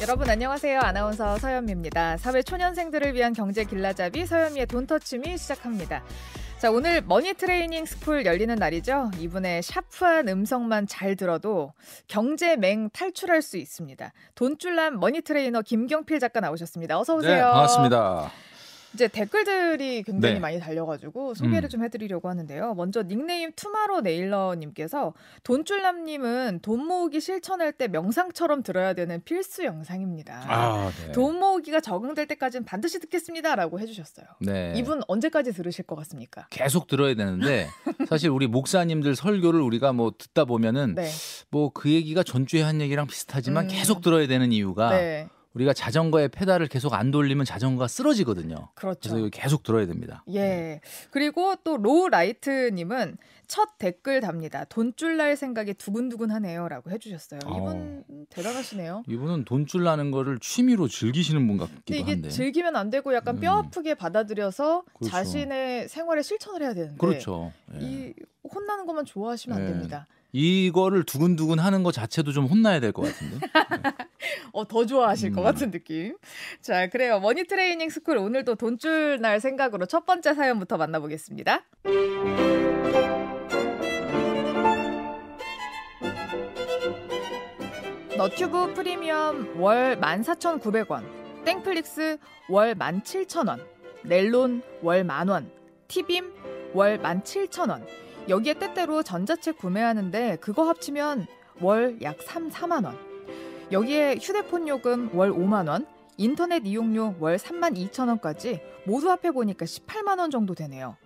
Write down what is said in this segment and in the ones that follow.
여러분 안녕하세요. 아나운서 서연미입니다. 사회 초년생들을 위한 경제 길라잡이 서연미의 돈터치미 시작합니다. 자, 오늘 머니트레이닝 스쿨 열리는 날이죠. 이분의 샤프한 음성만 잘 들어도 경제맹 탈출할 수 있습니다. 돈쭐남 머니트레이너 김경필 작가 나오셨습니다. 어서 오세요. 네, 반갑습니다. 이제 댓글들이 굉장히 많이 달려가지고 소개를 좀 해드리려고 하는데요. 먼저 닉네임 투마로 네일러 님께서 돈쭐남 님은 돈 모으기 실천할 때 명상처럼 들어야 되는 필수 영상입니다. 아, 네. 돈 모으기가 적응될 때까지는 반드시 듣겠습니다. 라고 해주셨어요. 네. 이분 언제까지 들으실 것 같습니까? 계속 들어야 되는데 사실 우리 목사님들 설교를 우리가 뭐 듣다 보면은 뭐 그 얘기가 전주에 한 얘기랑 비슷하지만 계속 들어야 되는 이유가 우리가 자전거의 페달을 계속 안 돌리면 자전거가 쓰러지거든요. 그렇죠. 그래서 계속 들어야 됩니다. 예. 그리고 또 로우라이트님은 첫 댓글 답니다. 돈줄 날 생각이 두근두근하네요. 라고 해주셨어요. 이분 대단하시네요. 이분은 돈줄 나는 거를 취미로 즐기시는 분 같기도 근데 이게 한데. 즐기면 안 되고 약간 뼈아프게 받아들여서 그렇죠. 자신의 생활에 실천을 해야 되는데 그렇죠. 예. 이 혼나는 것만 좋아하시면 안 됩니다. 이거를 두근두근 하는 것 자체도 좀 혼나야 될 것 같은데. 더 좋아하실 것 같은 느낌. 자, 그래요. 머니트레이닝 스쿨 오늘도 돈줄 날 생각으로 첫 번째 사연부터 만나보겠습니다. 너튜브 프리미엄 월 14,900원, 땡플릭스 월 17,000원, 넬론 월 10,000원, 티빙 월 17,000원. 여기에 때때로 전자책 구매하는데 그거 합치면 월 약 3-4만 원. 여기에 휴대폰 요금 월 5만 원, 인터넷 이용료 월 32,000원까지 모두 합해보니까 18만 원 정도 되네요.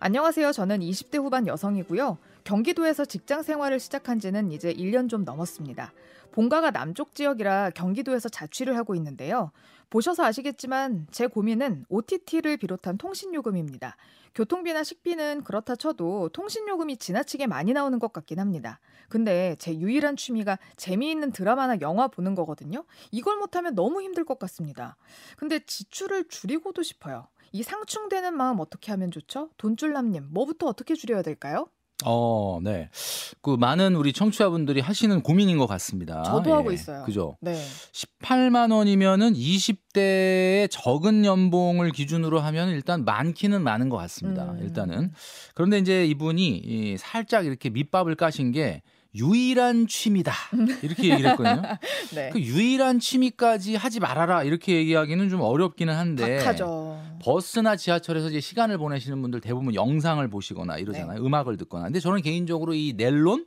안녕하세요. 저는 20대 후반 여성이고요. 경기도에서 직장 생활을 시작한 지는 이제 1년 좀 넘었습니다. 본가가 남쪽 지역이라 경기도에서 자취를 하고 있는데요. 보셔서 아시겠지만 제 고민은 OTT를 비롯한 통신요금입니다. 교통비나 식비는 그렇다 쳐도 통신요금이 지나치게 많이 나오는 것 같긴 합니다. 근데 제 유일한 취미가 재미있는 드라마나 영화 보는 거거든요. 이걸 못하면 너무 힘들 것 같습니다. 근데 지출을 줄이고도 싶어요. 이 상충되는 마음 어떻게 하면 좋죠? 돈쭐남님, 뭐부터 어떻게 줄여야 될까요? 네. 그 많은 우리 청취자분들이 하시는 고민인 것 같습니다. 저도 하고 있어요. 그죠? 네. 18만 원이면은 20대의 적은 연봉을 기준으로 하면 일단 많기는 많은 것 같습니다. 일단은. 그런데 이제 이분이 살짝 이렇게 밑밥을 까신 게 유일한 취미다 이렇게 얘기를 했거든요. 그 유일한 취미까지 하지 말아라 이렇게 얘기하기는 좀 어렵기는 한데 박하죠. 버스나 지하철에서 이제 시간을 보내시는 분들 대부분 영상을 보시거나 이러잖아요. 음악을 듣거나. 근데 저는 개인적으로 이 넬론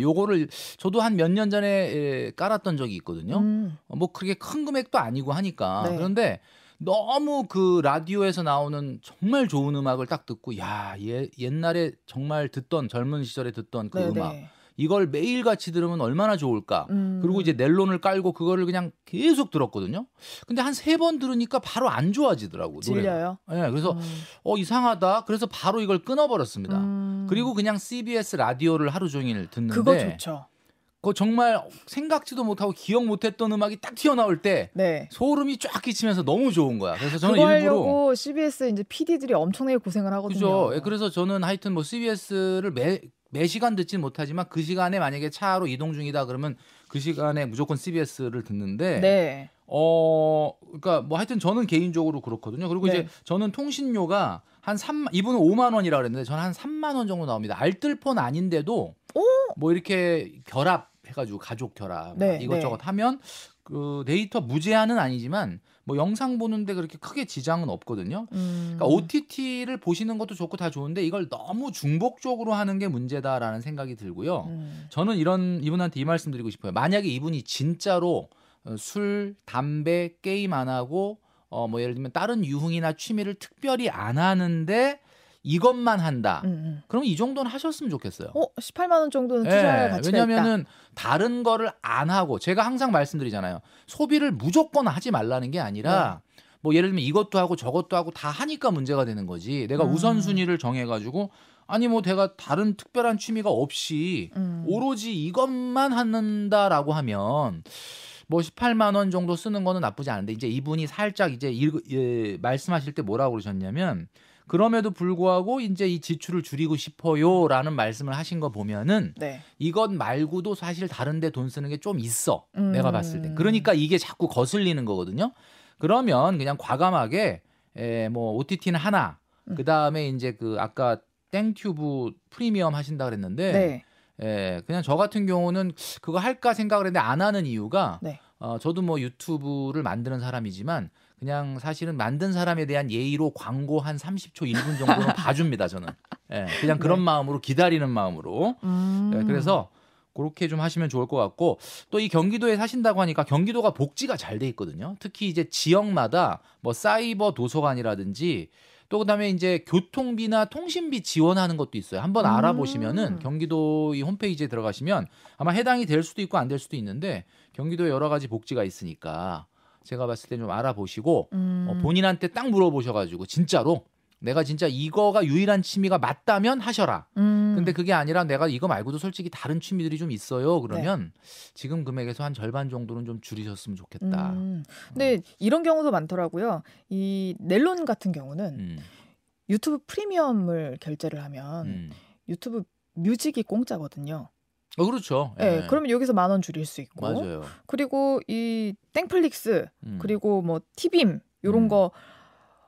요거를 저도 한 몇 년 전에 깔았던 적이 있거든요. 뭐 그렇게 큰 금액도 아니고 하니까. 그런데 너무 그 라디오에서 나오는 정말 좋은 음악을 딱 듣고 야, 옛날에 정말 듣던 젊은 시절에 듣던 그 음악 이걸 매일같이 들으면 얼마나 좋을까. 그리고 이제 넬론을 깔고 그거를 그냥 계속 들었거든요. 근데 한 3번 들으니까 바로 안 좋아지더라고. 질려요? 네, 그래서 이상하다. 그래서 바로 이걸 끊어버렸습니다. 그리고 그냥 CBS 라디오를 하루 종일 듣는데 그거 좋죠. 그거 정말 생각지도 못하고 기억 못했던 음악이 딱 튀어나올 때 소름이 쫙 끼치면서 너무 좋은 거야. 그래서 저는 그거 하려고 CBS 이제 PD들이 엄청나게 고생을 하거든요. 그죠. 그래서 저는 하여튼 뭐 CBS를 매 시간 듣진 못하지만 그 시간에 만약에 차로 이동 중이다 그러면 그 시간에 무조건 CBS를 듣는데 그러니까 뭐 하여튼 저는 개인적으로 그렇거든요. 그리고 이제 저는 통신료가 한 3만 이분은 5만 원이라 그랬는데 저는 한 3만 원 정도 나옵니다. 알뜰폰 아닌데도 뭐 이렇게 결합 해 가지고 가족 결합 이것저것 하면 그 데이터 무제한은 아니지만 뭐 영상 보는데 그렇게 크게 지장은 없거든요. 그러니까 OTT를 보시는 것도 좋고 다 좋은데 이걸 너무 중복적으로 하는 게 문제다라는 생각이 들고요. 저는 이분한테 이 말씀 드리고 싶어요. 만약에 이분이 진짜로 술, 담배, 게임 안 하고 뭐 예를 들면 다른 유흥이나 취미를 특별히 안 하는데 이것만 한다. 그럼 이 정도는 하셨으면 좋겠어요. 18만 원 정도는 투자할 가치가 있다. 왜냐면은 다른 거를 안 하고 제가 항상 말씀드리잖아요. 소비를 무조건 하지 말라는 게 아니라 뭐 예를 들면 이것도 하고 저것도 하고 다 하니까 문제가 되는 거지. 내가 우선순위를 정해가지고 아니 뭐 내가 다른 특별한 취미가 없이 오로지 이것만 한다라고 하면 뭐 18만 원 정도 쓰는 거는 나쁘지 않은데 이제 이분이 살짝 이제 말씀하실 때 뭐라고 그러셨냐면 그럼에도 불구하고 이제 이 지출을 줄이고 싶어요라는 말씀을 하신 거 보면은 네. 이것 말고도 사실 다른데 돈 쓰는 게 좀 있어. 내가 봤을 때. 그러니까 이게 자꾸 거슬리는 거거든요. 그러면 그냥 과감하게 뭐 OTT는 하나. 그다음에 이제 그 아까 땡튜브 프리미엄 하신다 그랬는데 네. 그냥 저 같은 경우는 그거 할까 생각을 했는데 안 하는 이유가 네. 저도 뭐 유튜브를 만드는 사람이지만 그냥 사실은 만든 사람에 대한 예의로 광고 한 30초, 1분 정도는 봐줍니다. 저는 예, 그냥 그런 네. 마음으로 기다리는 마음으로 예, 그래서 그렇게 좀 하시면 좋을 것 같고 또 이 경기도에 사신다고 하니까 경기도가 복지가 잘 돼 있거든요. 특히 이제 지역마다 뭐 사이버 도서관이라든지 또 그다음에 이제 교통비나 통신비 지원하는 것도 있어요. 한번 알아보시면은 경기도 이 홈페이지에 들어가시면 아마 해당이 될 수도 있고 안 될 수도 있는데 경기도에 여러 가지 복지가 있으니까. 제가 봤을 때 좀 알아보시고 본인한테 딱 물어보셔가지고 진짜로 내가 진짜 이거가 유일한 취미가 맞다면 하셔라. 근데 그게 아니라 내가 이거 말고도 솔직히 다른 취미들이 좀 있어요. 그러면 네. 지금 금액에서 한 절반 정도는 좀 줄이셨으면 좋겠다. 근데 이런 경우도 많더라고요. 이 넬론 같은 경우는 유튜브 프리미엄을 결제를 하면 유튜브 뮤직이 공짜거든요. 그렇죠. 예. 네, 그러면 여기서 10,000원 줄일 수 있고, 맞아요. 그리고 이 땡플릭스 그리고 뭐 티빙 이런 거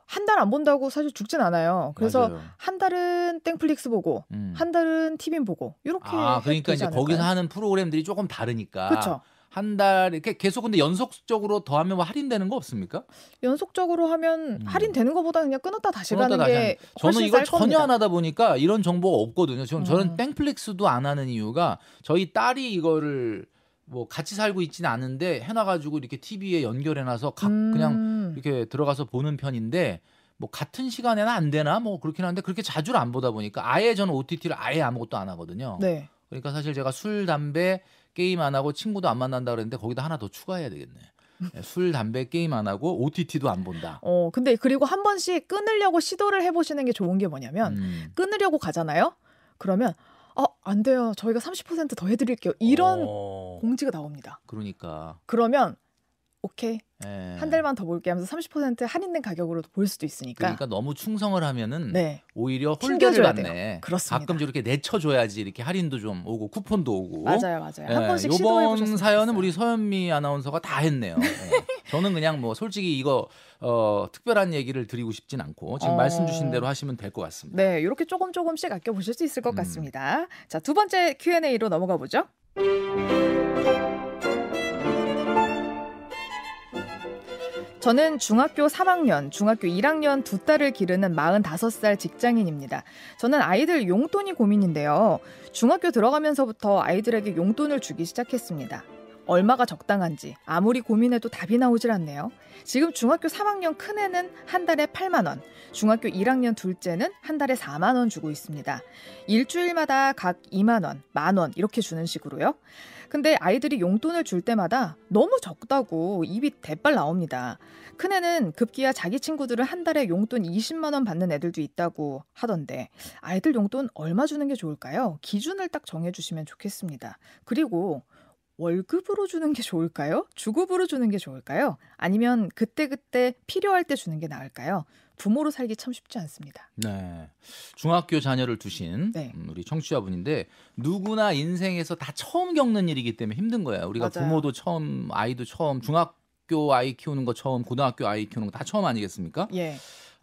한 달 안 본다고 사실 죽진 않아요. 그래서 맞아요. 한 달은 땡플릭스 보고, 한 달은 티빙 보고 이렇게. 아, 그러니까 이제 않을까요? 거기서 하는 프로그램들이 조금 다르니까. 그렇죠. 한 달 이렇게 계속 근데 연속적으로 더하면 뭐 할인되는 거 없습니까? 연속적으로 하면 할인되는 거보다 그냥 끊었다 다시 끊었다 가는 다시 게 저는 이걸 전혀 안 하다 보니까 이런 정보가 없거든요. 지금 저는 땡플릭스도 안 하는 이유가 저희 딸이 이거를 뭐 같이 살고 있지는 않은데 해놔가지고 이렇게 TV에 연결해놔서 그냥 이렇게 들어가서 보는 편인데 뭐 같은 시간에는 안 되나 뭐 그렇긴 한데 그렇게 자주를 안 보다 보니까 아예 저는 OTT를 아예 아무것도 안 하거든요. 네. 그러니까 사실 제가 술, 담배 게임 안 하고 친구도 안 만난다 그랬는데 거기다 하나 더 추가해야 되겠네. 술, 담배, 게임 안 하고 OTT도 안 본다. 근데 그리고 한 번씩 끊으려고 시도를 해보시는 게 좋은 게 뭐냐면 끊으려고 가잖아요. 그러면 안 돼요. 저희가 30% 더 해드릴게요. 이런 공지가 나옵니다. 그러니까. 그러면 오케이. 한 달만 더 볼게 하면서 30% 할인된 가격으로 볼 수도 있으니까. 그러니까 너무 충성을 하면은 네. 오히려 홀대를 받네. 그렇습니다. 가끔 저렇게 내쳐줘야지 이렇게 할인도 좀 오고 쿠폰도 오고. 맞아요, 맞아요. 네. 한 번씩 시도해 보셨으면 좋겠어요. 이번 사연은 우리 서연미 아나운서가 다 했네요. 네. 저는 그냥 뭐 솔직히 이거 특별한 얘기를 드리고 싶진 않고 지금 말씀 주신 대로 하시면 될 것 같습니다. 네, 이렇게 조금씩 아껴 보실 수 있을 것 같습니다. 자, 두 번째 Q&A로 넘어가 보죠. 저는 중학교 3학년, 중학교 1학년 두 딸을 기르는 45살 직장인입니다. 저는 아이들 용돈이 고민인데요. 중학교 들어가면서부터 아이들에게 용돈을 주기 시작했습니다. 얼마가 적당한지 아무리 고민해도 답이 나오질 않네요. 지금 중학교 3학년 큰애는 한 달에 80,000원, 중학교 1학년 둘째는 한 달에 40,000원 주고 있습니다. 일주일마다 각 20,000원, 10,000원 이렇게 주는 식으로요. 근데 아이들이 용돈을 줄 때마다 너무 적다고 입이 대빨 나옵니다. 큰애는 급기야 자기 친구들은 한 달에 용돈 200,000원 받는 애들도 있다고 하던데 아이들 용돈 얼마 주는 게 좋을까요? 기준을 딱 정해주시면 좋겠습니다. 그리고 월급으로 주는 게 좋을까요? 주급으로 주는 게 좋을까요? 아니면 그때그때 필요할 때 주는 게 나을까요? 부모로 살기 참 쉽지 않습니다. 네, 중학교 자녀를 두신 네. 우리 청취자분인데 누구나 인생에서 다 처음 겪는 일이기 때문에 힘든 거예요. 우리가 맞아요. 부모도 처음, 아이도 처음, 중학교 아이 키우는 거 처음, 고등학교 아이 키우는 거 다 처음 아니겠습니까? 예.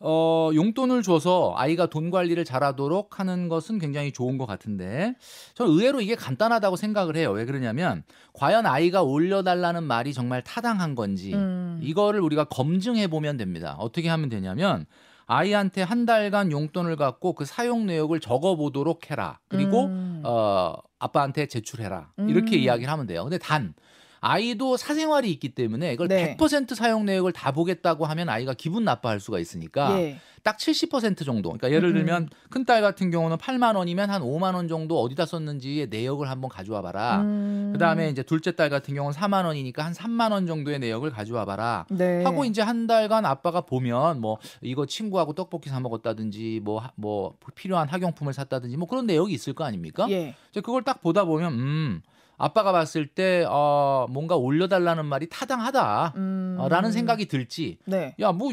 용돈을 줘서 아이가 돈 관리를 잘하도록 하는 것은 굉장히 좋은 것 같은데 저는 의외로 이게 간단하다고 생각을 해요. 왜 그러냐면 과연 아이가 올려달라는 말이 정말 타당한 건지 이거를 우리가 검증해보면 됩니다. 어떻게 하면 되냐면 아이한테 한 달간 용돈을 갖고 그 사용 내역을 적어보도록 해라. 그리고 아빠한테 제출해라. 이렇게 이야기를 하면 돼요. 근데 단 아이도 사생활이 있기 때문에 이걸 네. 100% 사용 내역을 다 보겠다고 하면 아이가 기분 나빠할 수가 있으니까 예. 딱 70% 정도. 그러니까 예를 들면 큰딸 같은 경우는 80,000원이면 한 50,000원 정도 어디다 썼는지의 내역을 한번 가져와 봐라. 그다음에 이제 둘째 딸 같은 경우는 40,000원이니까 한 30,000원 정도의 내역을 가져와 봐라. 네. 하고 이제 한 달간 아빠가 보면 뭐 이거 친구하고 떡볶이 사 먹었다든지 뭐 필요한 학용품을 샀다든지 뭐 그런 내역이 있을 거 아닙니까? 예. 이제 그걸 딱 보다 보면 아빠가 봤을 때 뭔가 올려달라는 말이 타당하다라는 생각이 들지. 네. 야, 뭐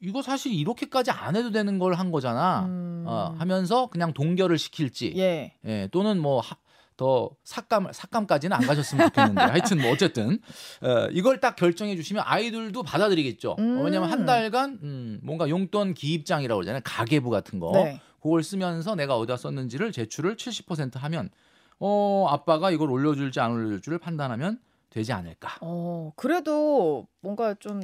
이거 사실 이렇게까지 안 해도 되는 걸 한 거잖아. 하면서 그냥 동결을 시킬지, 예, 예, 또는 뭐 더 삭감까지는 안 가셨으면 좋겠는데 하여튼 뭐 어쨌든 이걸 딱 결정해 주시면 아이들도 받아들이겠죠. 왜냐하면 한 달간 뭔가 용돈 기입장이라고 그러잖아요. 가계부 같은 거, 네, 그걸 쓰면서 내가 어디다 썼는지를 제출을 70% 하면 아빠가 이걸 올려줄지 안 올려줄지를 판단하면 되지 않을까. 그래도 뭔가 좀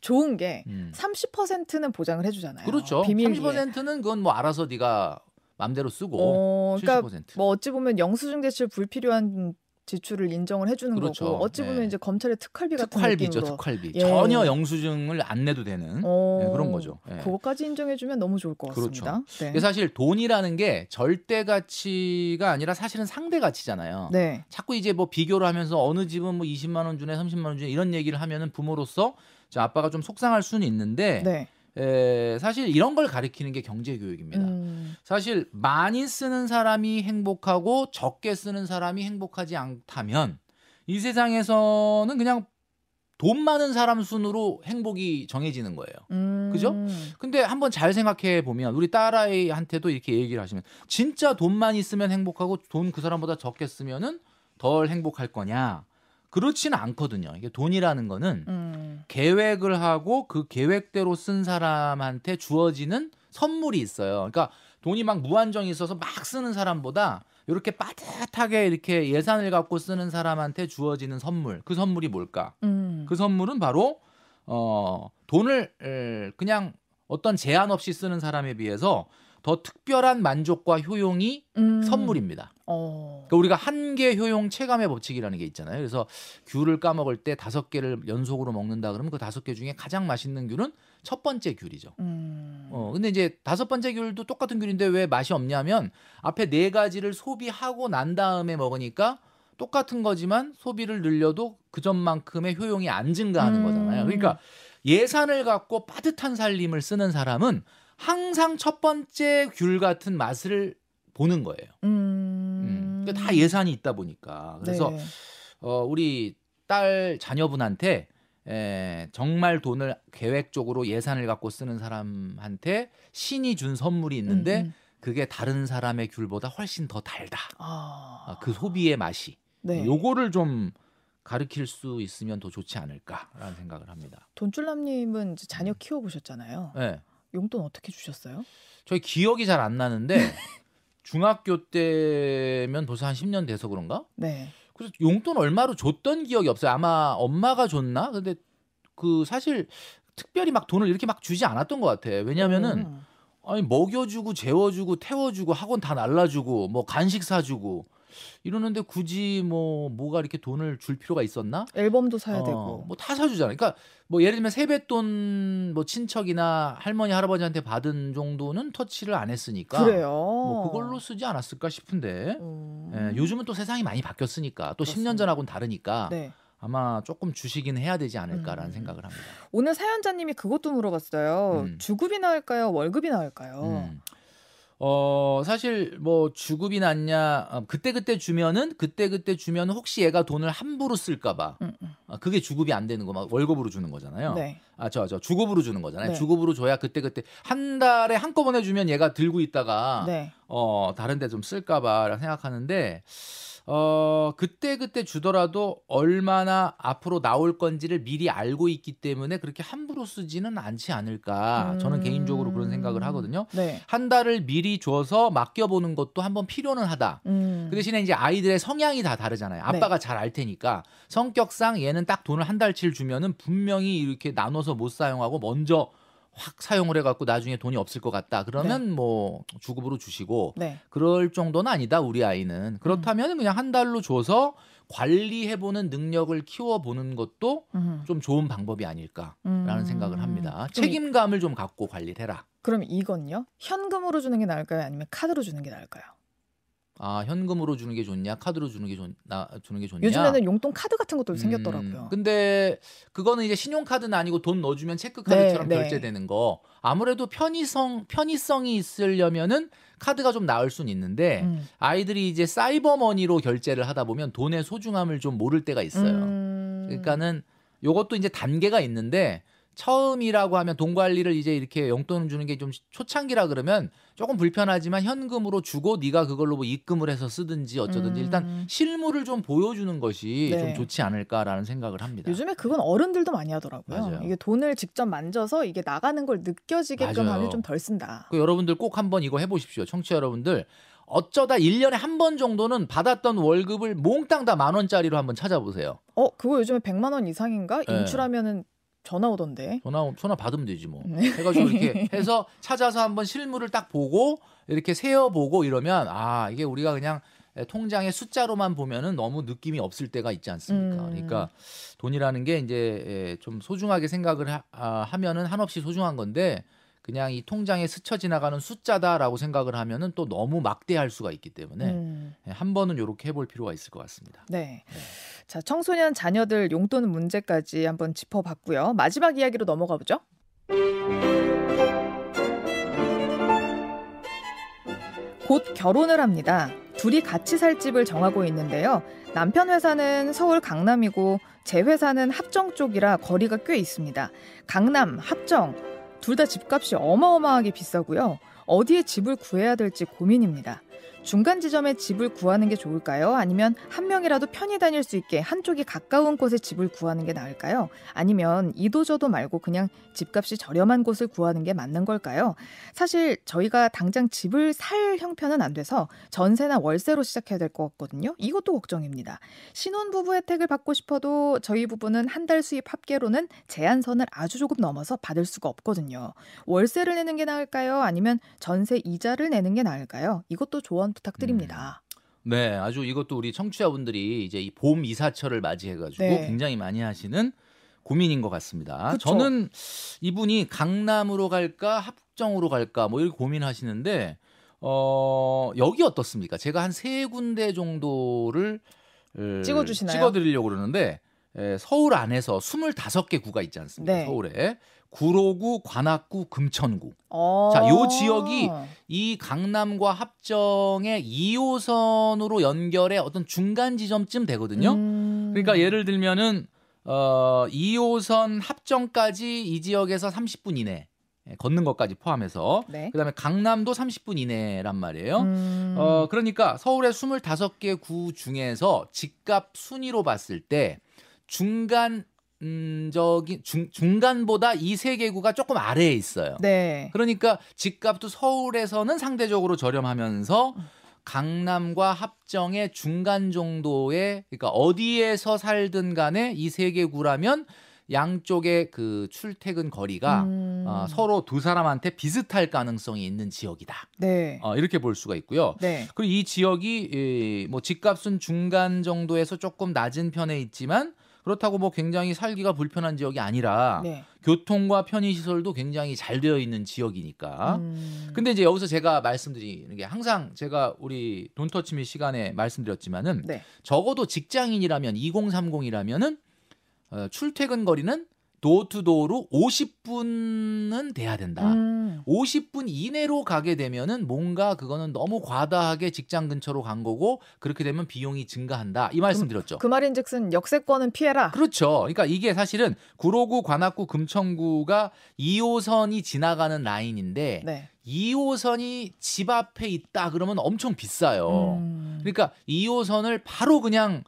좋은 게 30%는 보장을 해주잖아요. 그렇죠. 비밀기에. 30%는 그건 뭐 알아서 네가 맘대로 쓰고, 그러니까 70%. 뭐 어찌 보면 영수증 대출 불필요한 지출을 인정을 해주는, 그렇죠, 거고, 어찌 보면, 네, 이제 검찰의 특활비 같은 느낌으로. 특활비. 예. 전혀 영수증을 안 내도 되는, 네, 그런 거죠. 예. 그것까지 인정해주면 너무 좋을 것, 그렇죠, 같습니다. 네. 사실 돈이라는 게 절대 가치가 아니라 사실은 상대 가치잖아요. 네. 자꾸 이제 뭐 비교를 하면서 어느 집은 뭐 20만 원 주네, 30만 원 주네 이런 얘기를 하면은 부모로서 아빠가 좀 속상할 수는 있는데, 네, 사실 이런 걸 가리키는 게 경제교육입니다. 사실 많이 쓰는 사람이 행복하고 적게 쓰는 사람이 행복하지 않다면 이 세상에서는 그냥 돈 많은 사람 순으로 행복이 정해지는 거예요. 그죠? 근데 한번 잘 생각해 보면 우리 딸아이한테도 이렇게 얘기를 하시면, 진짜 돈 많이 쓰면 행복하고 돈 그 사람보다 적게 쓰면은 덜 행복할 거냐? 그렇지는 않거든요. 이게 돈이라는 거는 계획을 하고 그 계획대로 쓴 사람한테 주어지는 선물이 있어요. 그러니까 돈이 막 무한정이 있어서 막 쓰는 사람보다 이렇게 빠듯하게 이렇게 예산을 갖고 쓰는 사람한테 주어지는 선물. 그 선물이 뭘까? 그 선물은 바로 돈을 그냥 어떤 제한 없이 쓰는 사람에 비해서 더 특별한 만족과 효용이 선물입니다. 그러니까 우리가 한계 효용 체감의 법칙이라는 게 있잖아요. 그래서 귤을 까먹을 때 5개를 연속으로 먹는다 그러면 그 5개 중에 가장 맛있는 귤은 첫 번째 귤이죠. 근데 이제 5번째 귤도 똑같은 귤인데 왜 맛이 없냐면 앞에 4가지를 소비하고 난 다음에 먹으니까 똑같은 거지만 소비를 늘려도 그 점만큼의 효용이 안 증가하는 거잖아요. 그러니까 예산을 갖고 빠듯한 살림을 쓰는 사람은 항상 첫 번째 귤 같은 맛을 보는 거예요. 그러니까 다 예산이 있다 보니까. 그래서 네. 우리 딸 자녀분한테 정말 돈을 계획적으로 예산을 갖고 쓰는 사람한테 신이 준 선물이 있는데 그게 다른 사람의 귤보다 훨씬 더 달다. 그 소비의 맛이. 네. 요거를 좀 가르칠 수 있으면 더 좋지 않을까라는 생각을 합니다. 돈쭐남님은 이제 자녀 키워보셨잖아요. 네. 용돈 어떻게 주셨어요? 저희 기억이 잘 안 나는데 중학교 때면 벌써 한 10년 돼서 그런가? 네. 그래서 용돈 얼마로 줬던 기억이 없어요. 아마 엄마가 줬나? 근데 그 사실 특별히 막 돈을 이렇게 막 주지 않았던 것 같아. 왜냐면은 아니 먹여주고 재워주고 태워주고 학원 다 날라주고 뭐 간식 사주고 이러는데 굳이 뭐가 이렇게 돈을 줄 필요가 있었나? 앨범도 사야 되고 뭐 다 사주잖아. 그러니까 뭐 예를 들면 세뱃돈 뭐 친척이나 할머니 할아버지한테 받은 정도는 터치를 안 했으니까 그래요. 뭐 그걸로 쓰지 않았을까 싶은데 예, 요즘은 또 세상이 많이 바뀌었으니까 또 그렇습니다. 10년 전하고는 다르니까. 네. 아마 조금 주시긴 해야 되지 않을까라는 생각을 합니다. 오늘 사연자님이 그것도 물어봤어요. 주급이 나을까요? 월급이 나을까요? 사실 뭐 주급이 낫냐, 그때그때 주면 혹시 얘가 돈을 함부로 쓸까봐 그게 주급이 안 되는 거, 막 월급으로 주는 거잖아요. 네. 주급으로 주는 거잖아요. 네. 주급으로 줘야 그때그때 한 달에 한꺼번에 주면 얘가 들고 있다가 네. 다른 데 좀 쓸까봐 생각하는데 그때그때 주더라도 얼마나 앞으로 나올 건지를 미리 알고 있기 때문에 그렇게 함부로 쓰지는 않지 않을까. 저는 개인적으로 그런 생각을 하거든요. 네. 한 달을 미리 줘서 맡겨보는 것도 한번 필요는 하다. 그 대신에 이제 아이들의 성향이 다 다르잖아요. 아빠가 네. 잘 알 테니까 성격상 얘는 딱 돈을 한 달치를 주면은 분명히 이렇게 나눠서 못 사용하고 먼저 확 사용을 해갖고 나중에 돈이 없을 것 같다. 그러면 네. 뭐 주급으로 주시고 네. 그럴 정도는 아니다 우리 아이는. 그렇다면 그냥 한 달로 줘서 관리해보는 능력을 키워보는 것도 좀 좋은 방법이 아닐까라는 생각을 합니다. 책임감을 좀 갖고 관리를 해라. 그럼 이건요? 현금으로 주는 게 나을까요? 아니면 카드로 주는 게 나을까요? 현금으로 주는 게 좋냐, 카드로 주는 게 좋냐. 요즘에는 용돈 카드 같은 것도 생겼더라고요. 근데 그거는 이제 신용카드는 아니고 돈 넣어주면 체크카드처럼 네, 네. 결제되는 거. 아무래도 편의성이 있으려면은 카드가 좀 나을 수는 있는데 아이들이 이제 사이버머니로 결제를 하다 보면 돈의 소중함을 좀 모를 때가 있어요. 그러니까는 이것도 이제 단계가 있는데. 처음이라고 하면 돈 관리를 이제 이렇게 용돈을 주는 게 좀 초창기라 그러면 조금 불편하지만 현금으로 주고 네가 그걸로 뭐 입금을 해서 쓰든지 어쩌든지 일단 실물을 좀 보여주는 것이 네. 좀 좋지 않을까라는 생각을 합니다. 요즘에 그건 어른들도 많이 하더라고요. 맞아요. 이게 돈을 직접 만져서 이게 나가는 걸 느껴지게끔 맞아요. 하면 좀 덜 쓴다. 그 여러분들 꼭 한번 이거 해보십시오. 청취자 여러분들. 어쩌다 1년에 한 번 정도는 받았던 월급을 몽땅 다 10,000원짜리로 한번 찾아보세요. 그거 요즘에 100만 원 이상인가? 네. 인출하면은 전화 오던데. 전화 받으면 되지 뭐. 해가지고 이렇게 해서 찾아서 한번 실물을 딱 보고 이렇게 세어보고 이러면 아 이게 우리가 그냥 통장의 숫자로만 보면은 너무 느낌이 없을 때가 있지 않습니까? 그러니까 돈이라는 게 이제 좀 소중하게 생각을 하면은 한없이 소중한 건데 그냥 이 통장에 스쳐 지나가는 숫자다라고 생각을 하면은 또 너무 막대할 수가 있기 때문에 한 번은 이렇게 해볼 필요가 있을 것 같습니다. 네. 네. 자, 청소년 자녀들 용돈 문제까지 한번 짚어봤고요. 마지막 이야기로 넘어가 보죠. 곧 결혼을 합니다. 둘이 같이 살 집을 정하고 있는데요. 남편 회사는 서울 강남이고 제 회사는 합정 쪽이라 거리가 꽤 있습니다. 강남, 합정. 둘 다 집값이 어마어마하게 비싸고요. 어디에 집을 구해야 될지 고민입니다. 중간 지점에 집을 구하는 게 좋을까요? 아니면 한 명이라도 편히 다닐 수 있게 한쪽이 가까운 곳에 집을 구하는 게 나을까요? 아니면 이도저도 말고 그냥 집값이 저렴한 곳을 구하는 게 맞는 걸까요? 사실 저희가 당장 집을 살 형편은 안 돼서 전세나 월세로 시작해야 될 것 같거든요. 이것도 걱정입니다. 신혼부부 혜택을 받고 싶어도 저희 부부는 한 달 수입 합계로는 제한선을 아주 조금 넘어서 받을 수가 없거든요. 월세를 내는 게 나을까요? 아니면 전세 이자를 내는 게 나을까요? 이것도 조언 부탁드립니다. 네, 아주 이것도 우리 청취자분들이 이제 이 봄 이사철을 맞이해가지고 네. 굉장히 많이 하시는 고민인 것 같습니다. 그쵸? 저는 이분이 강남으로 갈까 합정으로 갈까 뭐 이렇게 고민하시는데 여기 어떻습니까? 제가 한 3군데 정도를 찍어주시나요? 찍어드리려고 그러는데 서울 안에서 25개 구가 있지 않습니까? 네. 서울에. 구로구, 관악구, 금천구. 자, 요 지역이 이 강남과 합정의 2호선으로 연결해 어떤 중간 지점쯤 되거든요. 그러니까 예를 들면은 2호선 합정까지 이 지역에서 30분 이내 걷는 것까지 포함해서 네. 그다음에 강남도 30분 이내란 말이에요. 그러니까 서울의 25개 구 중에서 집값 순위로 봤을 때 중간보다 이 세 개구가 조금 아래에 있어요. 네. 그러니까 집값도 서울에서는 상대적으로 저렴하면서 강남과 합정의 중간 정도의 그러니까 어디에서 살든 간에 이 세 개구라면 양쪽의 그 출퇴근 거리가 서로 두 사람한테 비슷할 가능성이 있는 지역이다. 네. 이렇게 볼 수가 있고요. 네. 그리고 이 지역이 뭐 집값은 중간 정도에서 조금 낮은 편에 있지만 그렇다고 뭐 굉장히 살기가 불편한 지역이 아니라 네. 교통과 편의시설도 굉장히 잘 되어 있는 지역이니까. 근데 이제 여기서 제가 말씀드리는 게 항상 제가 우리 돈터치미 시간에 말씀드렸지만은 네. 적어도 직장인이라면 2030이라면은 출퇴근 거리는 도어투도어로 50분은 돼야 된다. 50분 이내로 가게 되면은 뭔가 그거는 너무 과다하게 직장 근처로 간 거고 그렇게 되면 비용이 증가한다. 이 말씀 드렸죠. 그 말인즉슨 역세권은 피해라. 그렇죠. 그러니까 이게 사실은 구로구, 관악구, 금천구가 2호선이 지나가는 라인인데 네. 2호선이 집 앞에 있다 그러면 엄청 비싸요. 그러니까 2호선을 바로 그냥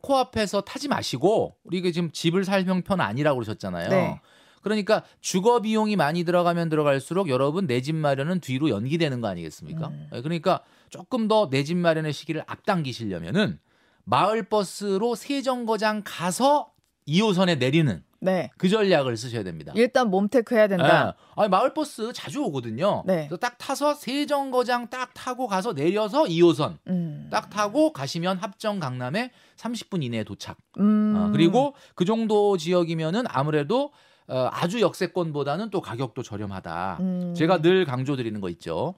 코앞에서 타지 마시고 우리 이게 지금 집을 살 형편 아니라고 그러셨잖아요. 네. 그러니까 주거 비용이 많이 들어가면 들어갈수록 여러분 내 집 마련은 뒤로 연기되는 거 아니겠습니까? 그러니까 조금 더 내 집 마련의 시기를 앞당기시려면은 마을버스로 세정거장 가서 2호선에 내리는 네. 그 전략을 쓰셔야 됩니다. 일단 몸테크해야 된다. 네. 아니, 마을버스 자주 오거든요. 네. 그래서 딱 타서 세정거장 딱 타고 가서 내려서 2호선 딱 타고 가시면 합정 강남에 30분 이내에 도착. 그리고 그 정도 지역이면은 아무래도 아주 역세권보다는 또 가격도 저렴하다. 제가 늘 강조드리는 거 있죠.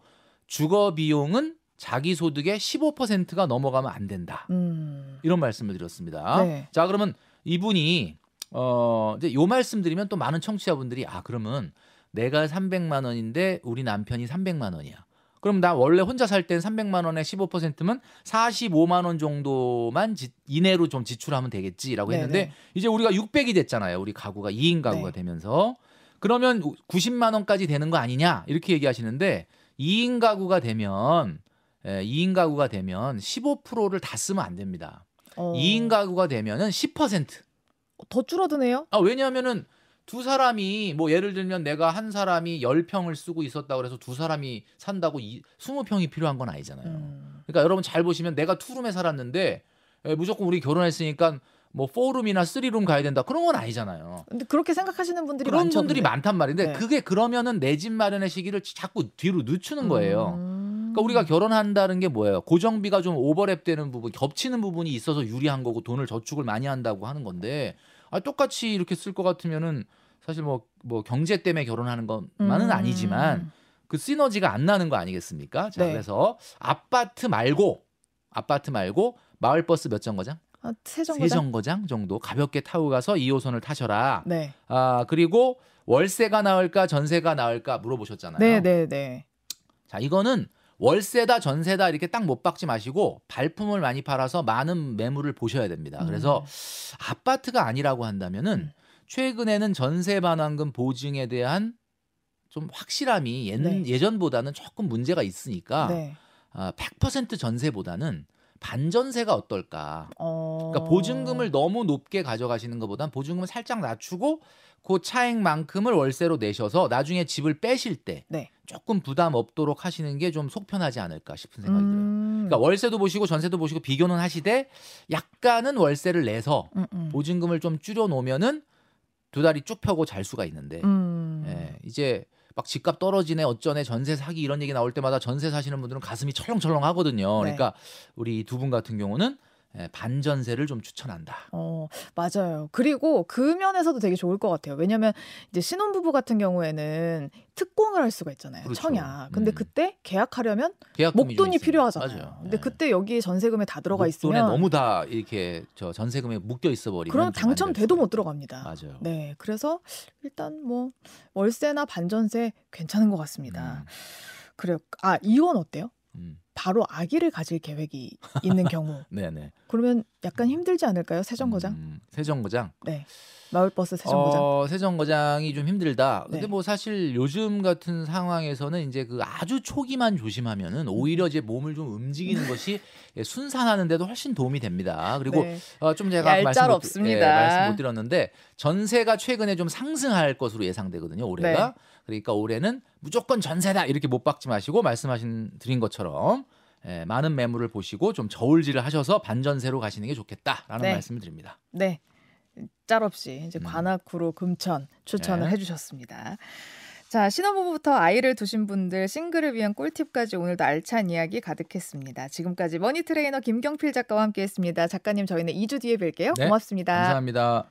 주거 비용은 자기 소득의 15%가 넘어가면 안 된다. 이런 말씀을 드렸습니다. 네. 자, 그러면 이분이 이제 요 말씀드리면 또 많은 청취자분들이 아 그러면 내가 300만 원인데 우리 남편이 300만 원이야. 그럼 나 원래 혼자 살 때는 300만 원의 15%면 45만 원 정도만 이내로 좀 지출하면 되겠지라고 했는데 네네. 이제 우리가 600이 됐잖아요. 우리 가구가 2인 가구가 네. 되면서 그러면 90만 원까지 되는 거 아니냐 이렇게 얘기하시는데 2인 가구가 되면 2인 가구가 되면 15%를 다 쓰면 안 됩니다. 2인 가구가 되면은 10% 더 줄어드네요. 아, 왜냐하면은 두 사람이 뭐 예를 들면 내가 한 사람이 10평을 쓰고 있었다고 해서 두 사람이 산다고 20평이 필요한 건 아니잖아요. 그러니까 여러분 잘 보시면 내가 투룸에 살았는데 무조건 우리 결혼했으니까 뭐 4룸이나 3룸 가야 된다 그런 건 아니잖아요. 근데 그렇게 생각하시는 분들이 그런 많죠, 분들이 근데. 많단 말인데 네. 그게 그러면은 내 집 마련의 시기를 자꾸 뒤로 늦추는 거예요. 그러니까 우리가 결혼한다는 게 뭐예요? 고정비가 좀 오버랩되는 부분, 겹치는 부분이 있어서 유리한 거고 돈을 저축을 많이 한다고 하는 건데 아, 똑같이 이렇게 쓸 것 같으면은 사실 뭐 경제 때문에 결혼하는 것만은 아니지만 그 시너지가 안 나는 거 아니겠습니까? 자, 네. 그래서 아파트 말고 마을버스 몇 정거장? 아, 세 정거장 정도 가볍게 타고 가서 2호선을 타셔라. 네. 아, 그리고 월세가 나을까 전세가 나을까 물어보셨잖아요. 네. 자, 이거는 월세다 전세다 이렇게 딱 못 박지 마시고 발품을 많이 팔아서 많은 매물을 보셔야 됩니다. 그래서 아파트가 아니라고 한다면은 최근에는 전세 반환금 보증에 대한 좀 확실함이 예전보다는 조금 문제가 있으니까 네. 아, 100% 전세보다는 반전세가 어떨까? 그러니까 보증금을 너무 높게 가져가시는 것보단 보증금을 살짝 낮추고 그 차액만큼을 월세로 내셔서 나중에 집을 빼실 때 네. 조금 부담 없도록 하시는 게 좀 속 편하지 않을까 싶은 생각이 들어요. 그러니까 월세도 보시고 전세도 보시고 비교는 하시되 약간은 월세를 내서 보증금을 좀 줄여놓으면은 두 다리 쭉 펴고 잘 수가 있는데 예, 이제 막 집값 떨어지네 어쩌네 전세 사기 이런 얘기 나올 때마다 전세 사시는 분들은 가슴이 철렁철렁 하거든요. 네. 그러니까 우리 두 분 같은 경우는 반전세를 좀 추천한다. 맞아요. 그리고 그 면에서도 되게 좋을 것 같아요. 왜냐하면 이제 신혼부부 같은 경우에는 특공을 할 수가 있잖아요. 그렇죠. 청약. 근데 그때 계약하려면 목돈이 필요하잖아요. 맞아요. 근데 그때 여기에 전세금에 다 들어가 있으면 목돈에 너무 다 이렇게 저 전세금에 묶여 있어버리면 그럼 당첨돼도 못 들어갑니다. 맞아요. 네, 그래서 일단 뭐 월세나 반전세 괜찮은 것 같습니다. 그래요. 아, 이혼 어때요? 바로 아기를 가질 계획이 있는 경우. 네네. 그러면 약간 힘들지 않을까요? 세 정거장? 네. 마을버스 세 정거장. 세 정거장이 좀 힘들다. 네. 근데 뭐 사실 요즘 같은 상황에서는 이제 그 아주 초기만 조심하면은 오히려 이제 몸을 좀 움직이는 것이 순산하는데도 훨씬 도움이 됩니다. 그리고 네. 좀 제가 말씀 못 드렸는데 전세가 최근에 좀 상승할 것으로 예상되거든요. 올해가. 네. 그러니까 올해는 무조건 전세다 이렇게 못 박지 마시고 드린 것처럼 많은 매물을 보시고 좀 저울질을 하셔서 반전세로 가시는 게 좋겠다라는 네. 말씀을 드립니다. 네, 짤없이 이제 관악구로 금천 추천을 해주셨습니다. 자, 신혼부부부터 아이를 두신 분들 싱글을 위한 꿀팁까지 오늘도 알찬 이야기 가득했습니다. 지금까지 머니트레이너 김경필 작가와 함께했습니다. 작가님 저희는 2주 뒤에 뵐게요. 네. 고맙습니다. 감사합니다.